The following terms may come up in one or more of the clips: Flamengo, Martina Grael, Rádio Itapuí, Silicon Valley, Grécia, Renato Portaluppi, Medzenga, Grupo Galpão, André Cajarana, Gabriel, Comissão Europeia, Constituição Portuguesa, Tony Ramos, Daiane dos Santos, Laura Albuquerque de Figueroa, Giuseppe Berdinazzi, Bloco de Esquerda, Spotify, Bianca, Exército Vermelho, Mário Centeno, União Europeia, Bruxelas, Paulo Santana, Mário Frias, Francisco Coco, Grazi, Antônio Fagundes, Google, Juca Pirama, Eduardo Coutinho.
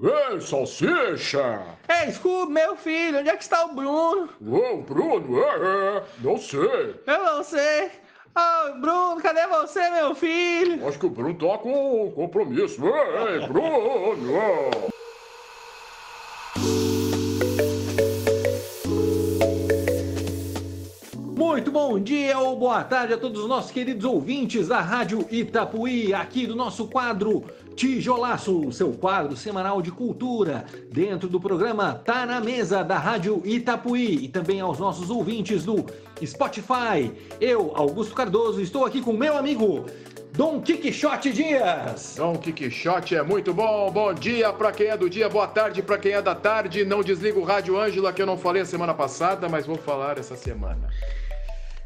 Ei, salsicha! Ei, Scooby, meu filho, onde é que está o Bruno? O Bruno? Não sei. Eu não sei. Oh, Bruno, cadê você, meu filho? Acho que o Bruno tá com compromisso. Ei, Bruno! Muito bom dia ou boa tarde a todos os nossos queridos ouvintes da Rádio Itapuí, aqui do nosso quadro Tijolaço, seu quadro semanal de cultura, dentro do programa Tá na Mesa da Rádio Itapuí, e também aos nossos ouvintes do Spotify. Eu, Augusto Cardoso, estou aqui com meu amigo Dom Quixote Dias. Dom Quixote é muito bom. Bom dia pra quem é do dia, boa tarde pra quem é da tarde. Não desliga o rádio, Ângela, que eu não falei a semana passada, mas vou falar essa semana.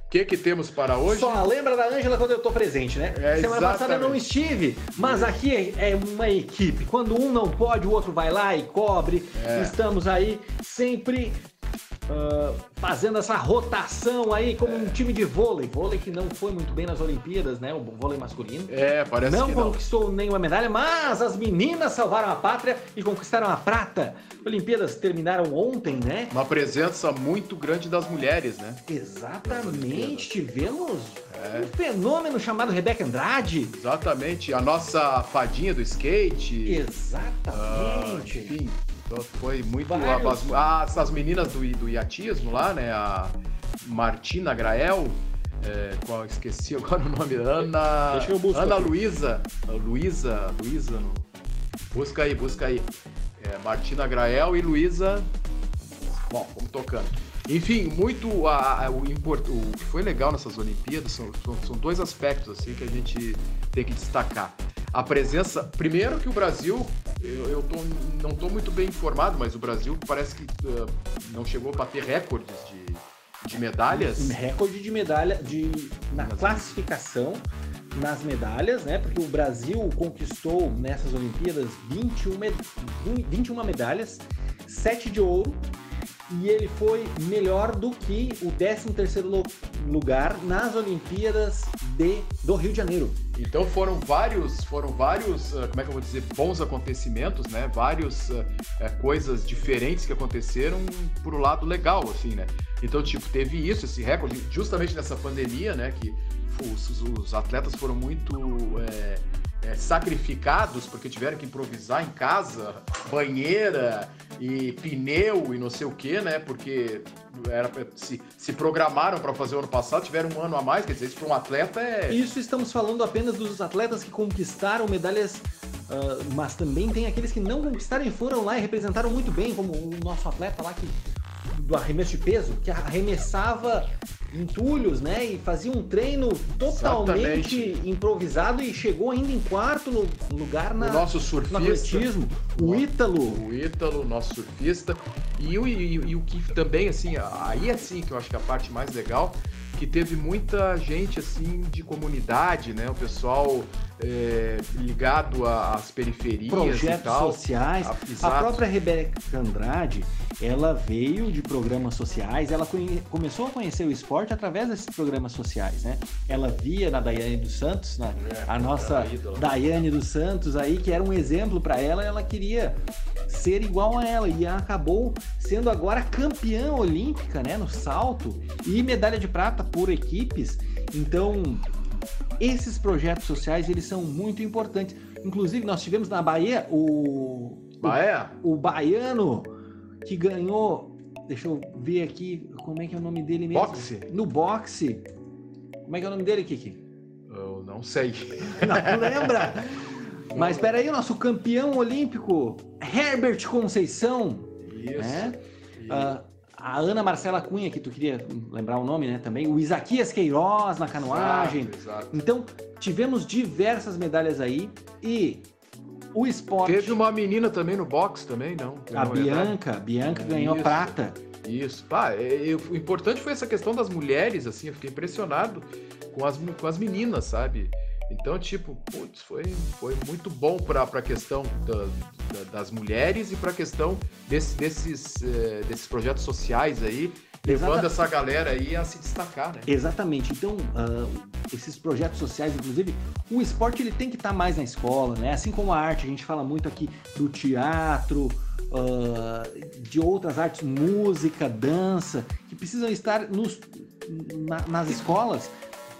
O que temos para hoje? Só lembra da Ângela quando eu tô presente, né? Semana passada eu não estive, mas aqui é uma equipe. Quando um não pode, o outro vai lá e cobre. Estamos aí sempre fazendo essa rotação aí como um time de vôlei. Vôlei que não foi muito bem nas Olimpíadas, né? O vôlei masculino. Parece não que não conquistou nenhuma medalha, mas as meninas salvaram a pátria e conquistaram a prata. Olimpíadas terminaram ontem, né? Uma presença muito grande das mulheres, né? Exatamente. Tivemos um fenômeno chamado Rebeca Andrade. Exatamente. A nossa fadinha do skate. Exatamente. Enfim. Foi muito... As meninas do iatismo lá, né? A Martina Grael, esqueci agora o nome, Ana Luísa. Luísa, não. Busca aí. Martina Grael e Luísa... Bom, vamos tocando. Enfim, muito... o que foi legal nessas Olimpíadas são dois aspectos assim, que a gente tem que destacar. A presença... Primeiro que o Brasil... não estou muito bem informado, mas o Brasil parece que não chegou a bater recordes de medalhas. Recorde de medalha na classificação, nas medalhas, né? Porque o Brasil conquistou nessas Olimpíadas 21 medalhas, 7 de ouro, e ele foi melhor do que o 13º lugar nas Olimpíadas do Rio de Janeiro. Então foram vários, como é que eu vou dizer, bons acontecimentos, né? Várias coisas diferentes que aconteceram por um lado legal, assim, né? Então, tipo, teve isso, esse recorde, justamente nessa pandemia, né? Que os atletas foram muito sacrificados, porque tiveram que improvisar em casa, banheira e pneu e não sei o que, né? Porque se programaram para fazer o ano passado, tiveram um ano a mais, quer dizer, isso para um atleta é... Isso estamos falando apenas dos atletas que conquistaram medalhas, mas também tem aqueles que não conquistaram e foram lá e representaram muito bem, como o nosso atleta lá do arremesso de peso, que arremessava entulhos, né? E fazia um treino totalmente improvisado e chegou ainda em quarto lugar na... O nosso surfista. No atletismo. O Ítalo. O Ítalo, nosso surfista. E o que também, assim, aí assim que eu acho que é a parte mais legal, que teve muita gente, assim, de comunidade, né? O pessoal ligado às periferias projetos e tal. Projetos sociais. A própria Rebeca Andrade, ela veio de programas sociais, ela começou a conhecer o esporte através desses programas sociais, né? Ela via na Daiane dos Santos, a nossa Daiane dos Santos aí, que era um exemplo para ela, ela queria ser igual a ela, e ela acabou sendo agora campeã olímpica, né? No salto, e medalha de prata por equipes. Então, esses projetos sociais, eles são muito importantes. Inclusive, nós tivemos na Bahia o baiano que ganhou, deixa eu ver aqui, como é que é o nome dele mesmo? Boxe? No boxe. Como é que é o nome dele, Kiki? Eu não sei. Não lembra? Mas peraí, o nosso campeão olímpico, Hebert Conceição. Isso. Né? E... a Ana Marcela Cunha, que tu queria lembrar o nome, né, também. O Isaquias Queiroz na canoagem. Exato. Então, tivemos diversas medalhas aí e... O esporte. Teve uma menina também no boxe também, não? A Bianca. Bianca ganhou prata. Isso. O importante foi essa questão das mulheres, assim, eu fiquei impressionado com as meninas, sabe? Então, tipo, putz, foi muito bom para a questão das mulheres e para a questão desses projetos sociais aí levando essa galera aí a se destacar, né? Exatamente. Então, esses projetos sociais, inclusive, o esporte ele tem que estar mais na escola, né? Assim como a arte, a gente fala muito aqui do teatro, de outras artes, música, dança, que precisam estar nas escolas.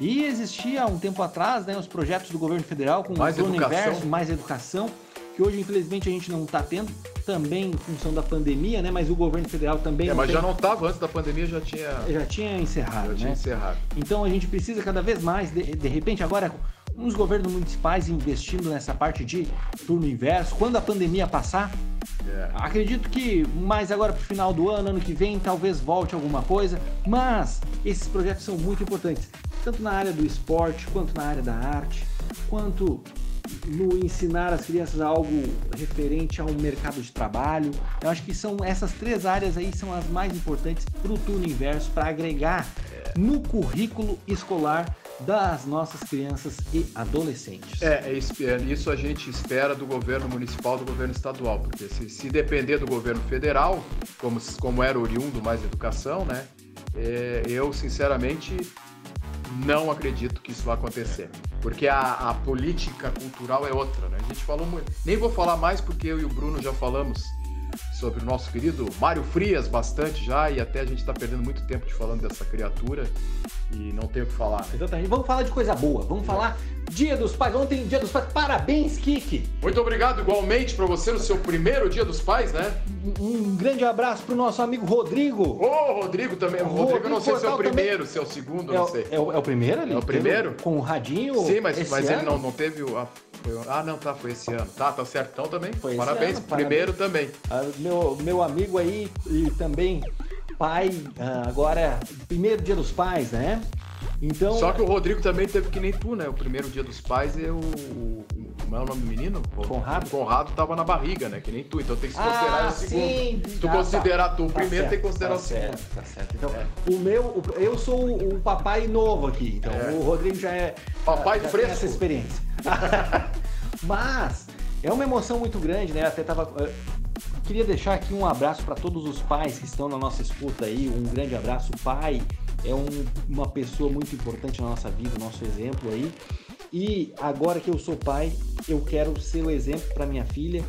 E existia um tempo atrás, né, os projetos do governo federal com o Plano Inverso, mais educação, que hoje infelizmente a gente não está tendo, também em função da pandemia, né? Mas o governo federal também... mas já não estava, antes da pandemia já tinha... Já tinha encerrado, né? Já tinha encerrado. Então a gente precisa cada vez mais, de repente agora, uns governos municipais investindo nessa parte de turno inverso, quando a pandemia passar, acredito que mais agora pro final do ano, ano que vem, talvez volte alguma coisa, mas esses projetos são muito importantes, tanto na área do esporte, quanto na área da arte, quanto... no ensinar as crianças algo referente ao mercado de trabalho. Eu acho que são essas três áreas aí são as mais importantes para o turno inverso, para agregar no currículo escolar das nossas crianças e adolescentes. Isso a gente espera do governo municipal, do governo estadual, porque se depender do governo federal, como era oriundo mais educação, né? Eu sinceramente não acredito que isso vai acontecer, porque a política cultural é outra, né? A gente falou muito, nem vou falar mais porque eu e o Bruno já falamos sobre o nosso querido Mário Frias bastante já, e até a gente está perdendo muito tempo de falando dessa criatura e não tem o que falar, né? Exatamente, vamos falar de coisa boa, vamos falar Dia dos Pais, ontem Dia dos Pais, parabéns Kiki! Muito obrigado igualmente para você no seu primeiro Dia dos Pais, né? Um grande abraço pro nosso amigo Rodrigo! Rodrigo também, o Rodrigo eu não sei se é o primeiro, também. Se é o segundo, não sei. É o primeiro ali? É o primeiro? Com o radinho? Sim, mas ele não teve... foi esse ano. Tá certo, então também. Foi parabéns, ano, primeiro parabéns. Também. Meu amigo aí, e também pai, agora, primeiro Dia dos Pais, né? Então... Só que o Rodrigo também teve que nem tu, né? O primeiro Dia dos Pais e como é o nome do menino? Conrado. O Conrado tava na barriga, né? Que nem tu. Então tem que se considerar o segundo. Se tu considerar tu o primeiro, tem que considerar o segundo. Tá certo. Então, eu sou o papai novo aqui. Então o Rodrigo já é... Papai já fresco. Tem essa experiência. Mas é uma emoção muito grande, né? Queria deixar aqui um abraço para todos os pais que estão na nossa escuta aí. Um grande abraço, pai. É uma pessoa muito importante na nossa vida, nosso exemplo aí. E agora que eu sou pai, eu quero ser o exemplo para minha filha.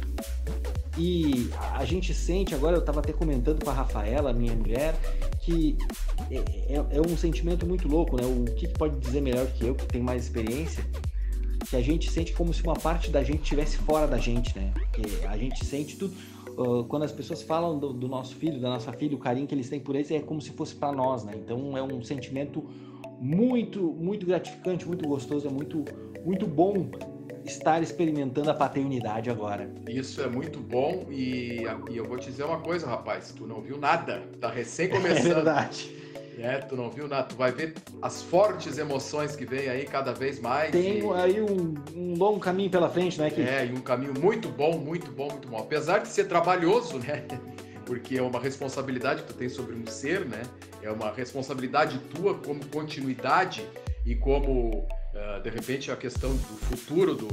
E a gente sente, agora eu estava até comentando com a Rafaela, minha mulher, que é um sentimento muito louco, né? O que pode dizer melhor que eu, que tenho mais experiência, que a gente sente como se uma parte da gente estivesse fora da gente, né? Porque a gente sente tudo... Quando as pessoas falam do nosso filho, da nossa filha, o carinho que eles têm por eles é como se fosse para nós, né? Então é um sentimento muito, muito gratificante, muito gostoso, é muito, muito bom estar experimentando a paternidade agora. Isso é muito bom e eu vou te dizer uma coisa, rapaz, tu não viu nada, tá recém começando. É verdade. Tu não viu nada, tu vai ver as fortes emoções que vem aí cada vez mais. Aí um longo caminho pela frente, né? E um caminho muito bom, muito bom, muito bom. Apesar de ser trabalhoso, né? Porque é uma responsabilidade que tu tem sobre um ser, né? É uma responsabilidade tua como continuidade e como, de repente, a questão do futuro do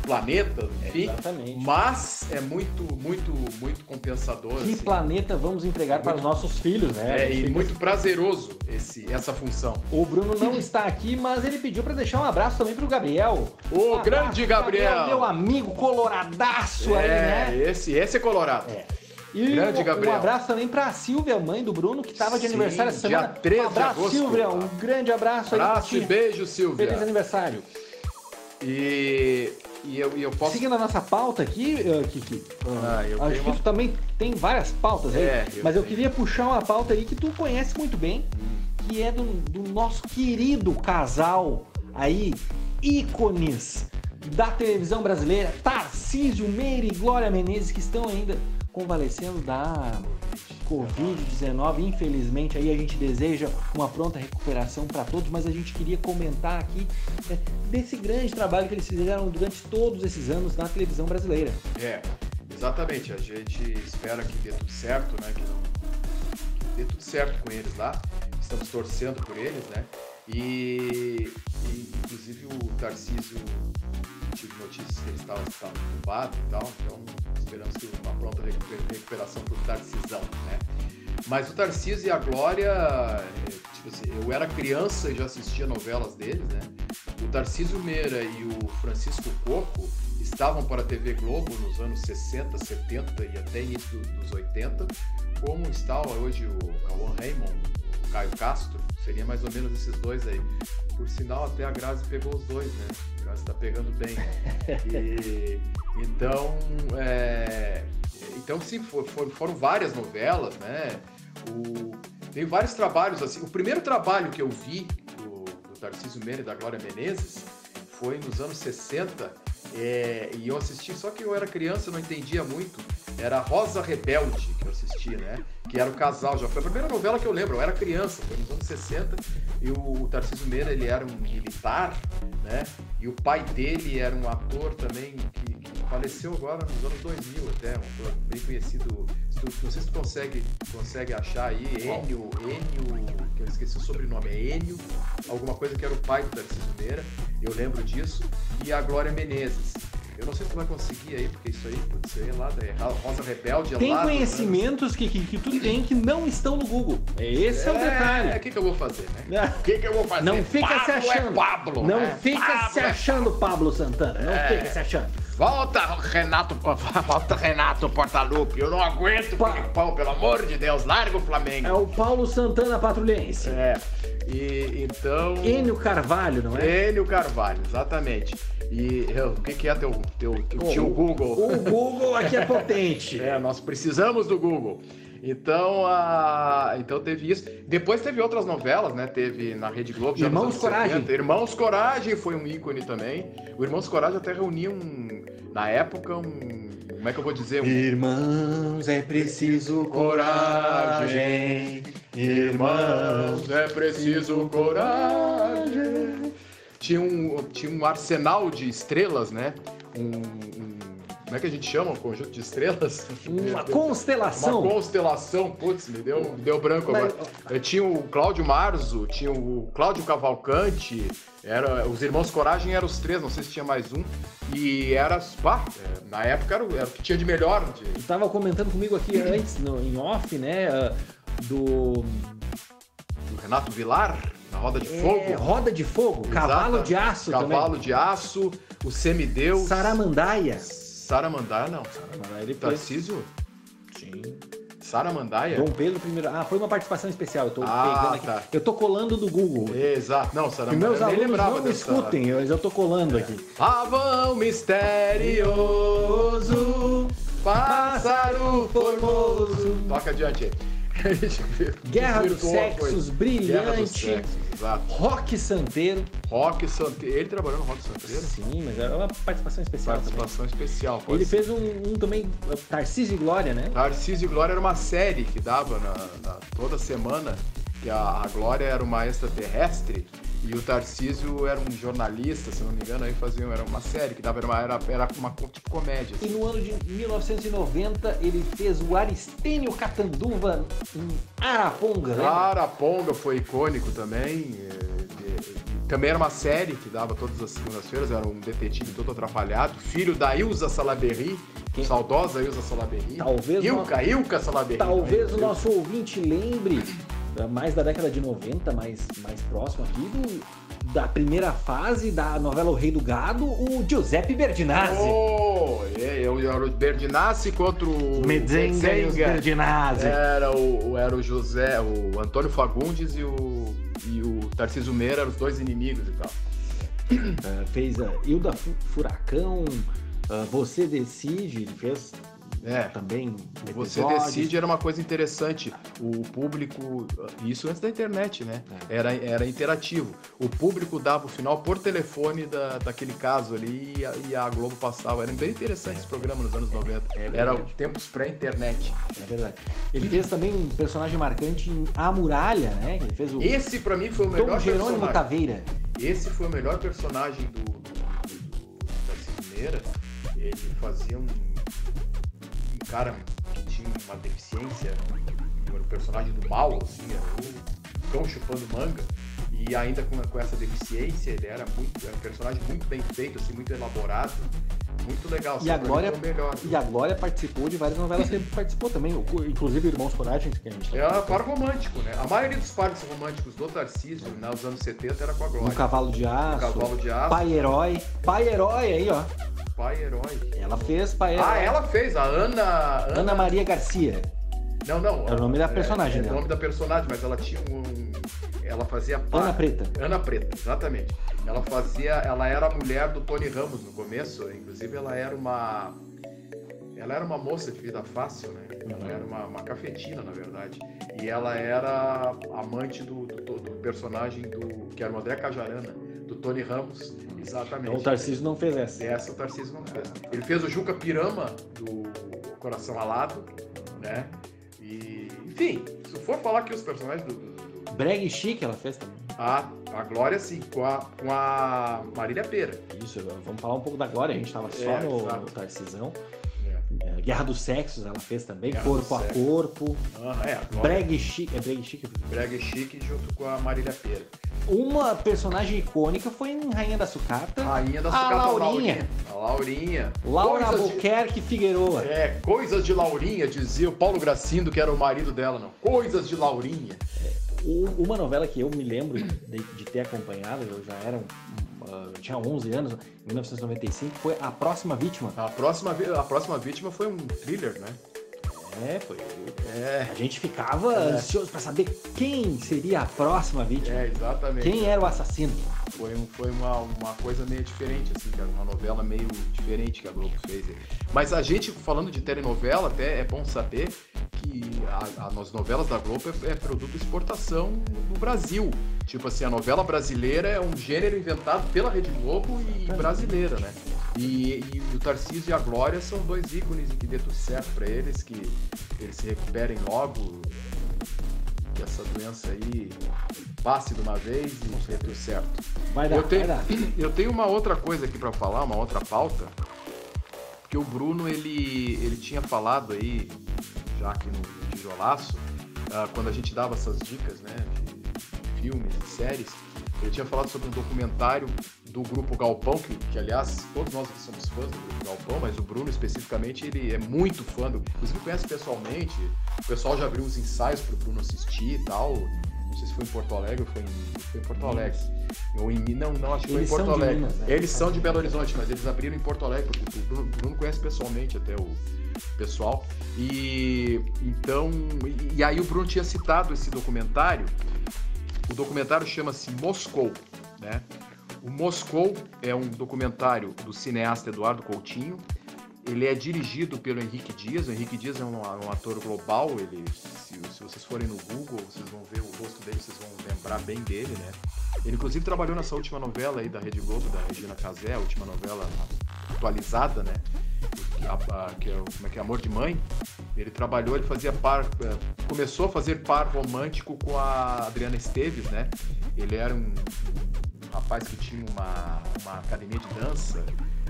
planeta, enfim. Exatamente. Mas é muito, muito, muito compensador. Que assim, planeta vamos entregar para os nossos filhos, né? Muito prazeroso essa função. O Bruno não está aqui, mas ele pediu para deixar um abraço também para o Gabriel. Grande Gabriel! Meu amigo coloradaço aí, né? Esse é colorado. E grande Gabriel. Um abraço também pra Silvia, mãe do Bruno, que estava de aniversário essa semana. Dia 13 de agosto. Um abraço, Silvia. Um grande abraço aí. Abraço e beijo, Silvia. Feliz aniversário. E eu posso... Seguindo a nossa pauta aqui, Kiki, acho que tu também tem várias pautas aí, mas eu queria puxar uma pauta aí que tu conhece muito bem, que é do nosso querido casal aí, ícones da televisão brasileira, Tarcísio Meira e Glória Menezes, que estão ainda convalescendo da Covid-19. Infelizmente aí a gente deseja uma pronta recuperação para todos, mas a gente queria comentar aqui desse grande trabalho que eles fizeram durante todos esses anos na televisão brasileira. Exatamente, a gente espera que dê tudo certo, né? Que dê tudo certo com eles lá, estamos torcendo por eles, né? E inclusive o Tarcísio, tive notícias que ele estava entubado e tal, então esperamos que uma pronta recuperação por Tarcísio, né? Mas o Tarcísio e a Glória, tipo assim, eu era criança e já assistia novelas deles, né? O Tarcísio Meira e o Francisco Coco estavam para a TV Globo nos anos 60, 70 e até início dos 80, como está hoje o Cauã Raymond, o Caio Castro, seria mais ou menos esses dois aí. Por sinal, até a Grazi pegou os dois, né? A Grazi está pegando bem. E, então, então sim, foram várias novelas, né? Tem vários trabalhos assim. O primeiro trabalho que eu vi do Tarcísio Meira e da Glória Menezes foi nos anos 60, e eu assisti, só que eu era criança, eu não entendia muito. Era Rosa Rebelde que eu assisti, né? Que era o casal, já foi a primeira novela que eu lembro, eu era criança, foi nos anos 60, e o Tarcísio Meira, ele era um militar, né? E o pai dele era um ator também que faleceu agora nos anos 2000 até, um ator bem conhecido, não sei se tu consegue achar aí, Enio, que eu esqueci o sobrenome, é Enio, alguma coisa, que era o pai do Tarcísio Meira, eu lembro disso, e a Glória Menezes. Eu não sei se tu vai conseguir aí, porque isso aí pode ser lá da Rosa Rebelde. Tem lá, conhecimentos que tu tem que não estão no Google. Esse é o detalhe. O que eu vou fazer, né? O que eu vou fazer? Não fica Pablo se achando. Pablo, não, né? Fica Pablo se achando, Paulo Santana. Não fica se achando. Volta, Renato Portaluppi. Eu não aguento, Paulo, pelo amor de Deus, larga o Flamengo. É o Paulo Santana patrulhense. E então... Enio Carvalho, não é? Enio Carvalho, exatamente. E o que é teu tio Google? O Google aqui é potente. Nós precisamos do Google. Então, então teve isso. Depois teve outras novelas, né? Teve na Rede Globo. Já Irmãos Coragem. 70. Irmãos Coragem foi um ícone também. O Irmãos Coragem até reuniu, na época, como é que eu vou dizer? Irmãos, é preciso coragem. Irmãos, é preciso coragem. Tinha um arsenal de estrelas, né? Como é que a gente chama? Um conjunto de estrelas? Uma constelação. Uma constelação, putz, me deu branco agora. Tinha o Cláudio Marzo, tinha o Cláudio Cavalcante, os Irmãos Coragem eram os três, não sei se tinha mais um. E era, na época era o que tinha de melhor. Tu tava comentando comigo aqui antes, em off, né? Do Renato Vilar? Na Roda de Fogo? Roda de Fogo, exato. Cavalo de Aço também. Cavalo de Aço, o Semideus. Saramandaia. Saramandaia, não. Saramandaia depois. Tarcísio? Sim. Saramandaia? Dom Pedro I. Foi uma participação especial. Eu tô pegando aqui. Tá. Eu tô colando do Google. Exato. Não, Saramandaia. Meus alunos não me escutem, eu tô colando aqui. Pavão misterioso, pássaro formoso. Toca adiante aí. Guerra dos Sexos, Brilhante, Rock Santeiro. Rock Santeiro. Ele trabalhou no Rock Santeiro? Sim, mas era uma participação especial. Participação também. Especial. Ele fez um também, Tarcísio e Glória, né? Tarcísio e Glória era uma série que dava toda semana, que a Glória era uma extraterrestre e o Tarcísio era um jornalista, se não me engano, aí era uma série que dava, era uma tipo comédia. Assim. E no ano de 1990 ele fez o Aristênio Catanduva em Araponga, né? Araponga foi icônico também. Também era uma série que dava todas as segundas-feiras, era um detetive todo atrapalhado, filho da Ilza Salaberry, saudosa Ilza Salaberry. Ilka Salaberry. Talvez o nosso ouvinte lembre, mais da década de 90, mais próximo aqui da primeira fase da novela O Rei do Gado, o Giuseppe Berdinazzi. Era o Berdinazzi contra o Medzenga. Berdinazzi. Era o José, o Antônio Fagundes e o Tarcísio Meira, eram os dois inimigos e tal. Fez a Hilda Furacão, Você Decide, ele fez... também. Você Decide era uma coisa interessante. O público, isso antes da internet, né? Era interativo. O público dava o final por telefone daquele caso ali e a Globo passava. Era bem interessante esse programa nos anos 90. Era tempos pré-internet. É verdade. Ele fez também um personagem marcante em A Muralha, né? Ele fez esse pra mim foi o melhor personagem. Dom Jerônimo Taveira. Esse foi o melhor personagem da Cimeira. Ele fazia um cara que tinha uma deficiência, era o personagem do mal, assim, era o cão chupando manga, e ainda com essa deficiência, ele era um personagem muito bem feito, assim, muito elaborado, muito legal. E a Glória, participou de várias novelas que participou também, inclusive Irmãos Coragem, que a gente... É um par romântico, né? A maioria dos pares românticos do Tarcísio, nos anos 70, era com a Glória. O Cavalo de Aço, Pai Herói. Pai Herói aí, ó. Pai Herói. Ela fez Pai Herói. Ah, ela fez, a Ana Maria Garcia. Não. É o nome da personagem dela. É o nome da personagem, mas ela tinha ela fazia parte. Ana Preta. Ana Preta, exatamente. Ela era a mulher do Tony Ramos no começo, inclusive ela era uma moça de vida fácil, né? Ela era uma cafetina, na verdade. E ela era amante do personagem que era o André Cajarana, do Tony Ramos, exatamente. Então o Tarcísio não fez essa. Essa o Tarcísio não fez. Ele fez o Juca Pirama do Coração Alado, né? E, enfim, se for falar que os personagens do Breg Chic ela fez também. A Glória, sim, com a Marília Pera. Isso, vamos falar um pouco da Glória, a gente tava só no Tarcisão. Guerra dos Sexos ela fez também, Guerra Corpo a Corpo. Breg Chic, Breg Chic junto com a Marília Pera. Uma personagem icônica foi em Rainha da Sucata, a Laurinha. Laura Albuquerque Figueroa. Coisas de Laurinha, dizia o Paulo Gracindo, que era o marido dela, não. Coisas de Laurinha. Uma novela que eu me lembro de ter acompanhado, eu já era tinha 11 anos, em 1995, foi A Próxima Vítima. A próxima Vítima foi um thriller, né? A gente ficava ansioso para saber quem seria a próxima vítima. Exatamente. Quem era o assassino. Foi uma coisa meio diferente, assim, cara. Uma novela meio diferente que a Globo fez. Mas a gente, falando de telenovela, até é bom saber que as novelas da Globo é produto de exportação no Brasil. Tipo assim, a novela brasileira é um gênero inventado pela Rede Globo e brasileira, né? E o Tarcísio e a Glória são dois ícones, e que dê tudo certo pra eles, que eles se recuperem logo, que essa doença aí passe de uma vez e dê tudo certo. Eu tenho uma outra coisa aqui pra falar, uma outra pauta, porque o Bruno, ele tinha falado aí, já aqui no Tijolaço, quando a gente dava essas dicas, né, de filmes e séries, ele tinha falado sobre um documentário do Grupo Galpão, que aliás, todos nós que somos fãs do Grupo Galpão, mas o Bruno especificamente, ele é muito fã, inclusive conhece pessoalmente, o pessoal já abriu os ensaios pro Bruno assistir e tal, não sei se foi em Porto Alegre ou foi em Porto Alegre, ou em Minas, não, acho que foi em Porto Alegre, Minas, né? Eles são de Belo Horizonte, mas eles abriram em Porto Alegre, porque o Bruno conhece pessoalmente até o pessoal, e aí o Bruno tinha citado esse documentário. O documentário chama-se Moscou, né? O Moscou é um documentário do cineasta Eduardo Coutinho. Ele é dirigido pelo Henrique Dias. O Henrique Dias é um ator global. Ele, se vocês forem no Google, vocês vão ver o rosto dele, vocês vão lembrar bem dele, né? Ele, inclusive, trabalhou nessa última novela aí da Rede Globo, da Regina Casé, a última novela atualizada, né? Que é como é que é? Amor de Mãe. Ele trabalhou, ele fazia começou a fazer par romântico com a Adriana Esteves, né? Ele era um rapaz que tinha uma academia de dança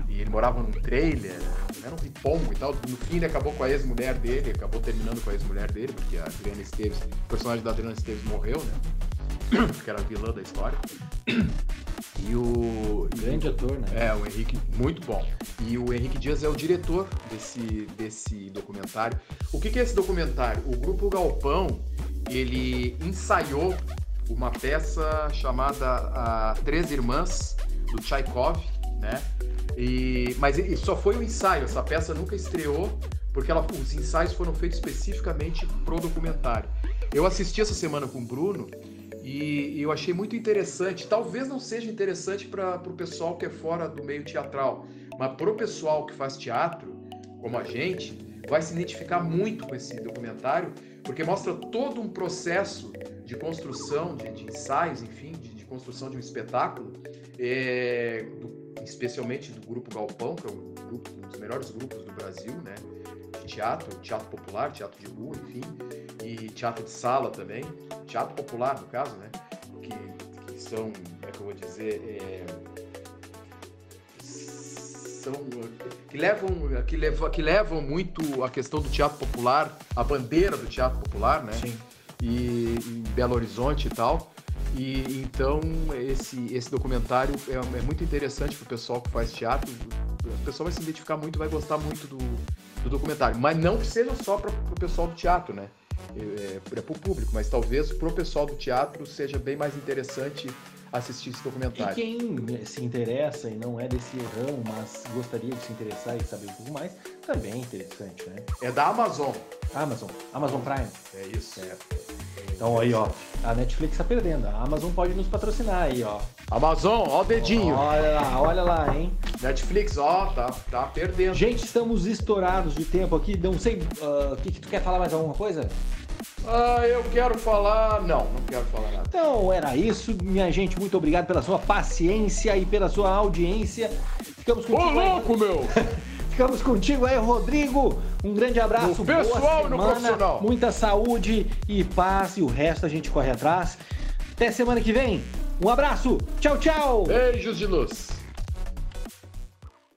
e ele morava num trailer, era um ripongo e tal. No fim ele acabou com a ex-mulher dele, acabou terminando com a ex-mulher dele, porque a Adriana Esteves, o personagem da Adriana Esteves morreu, né? Porque era a vilã da história. E o grande ator, né? O Henrique, muito bom. E o Henrique Dias é o diretor desse documentário. O que é esse documentário? O Grupo Galpão, ele ensaiou uma peça chamada Três Irmãs, do Tchaikov, né? Mas só foi um ensaio, essa peça nunca estreou, porque os ensaios foram feitos especificamente pro documentário. Eu assisti essa semana com o Bruno e eu achei muito interessante. Talvez não seja interessante para o pessoal que é fora do meio teatral, mas pro pessoal que faz teatro, como a gente, vai se identificar muito com esse documentário, porque mostra todo um processo de construção, de ensaios, enfim, de construção de um espetáculo, especialmente do Grupo Galpão, que é um dos melhores grupos do Brasil, né? De teatro popular, teatro de rua, enfim, e teatro de sala também, teatro popular, no caso, né? Que são, como é que eu vou dizer, que levam muito a questão do teatro popular, a bandeira do teatro popular, né? Sim. E em Belo Horizonte e tal. E então esse documentário é muito interessante pro pessoal que faz teatro o pessoal vai se identificar muito, vai gostar muito do documentário. Mas não que seja só para o pessoal do teatro, né? É para o público, mas talvez para o pessoal do teatro seja bem mais interessante assistir esse documentário. E quem se interessa e não é desse ramo, mas gostaria de se interessar e saber um pouco mais, também é interessante, né? É da Amazon. Amazon Prime. É isso. É. Então aí, ó, a Netflix tá perdendo. A Amazon pode nos patrocinar aí, ó. Amazon, ó o dedinho. Olha lá, hein? Netflix, ó, tá perdendo. Gente, estamos estourados de tempo aqui. Não sei, o que tu quer falar mais alguma coisa? Eu quero falar... Não quero falar nada. Então, era isso. Minha gente, muito obrigado pela sua paciência e pela sua audiência. Ficamos contigo. Ô, louco, meu! Ficamos contigo aí, Rodrigo. Um grande abraço, boa semana, no profissional. Muita saúde e paz. E o resto a gente corre atrás. Até semana que vem. Um abraço. Tchau, tchau. Beijos de luz.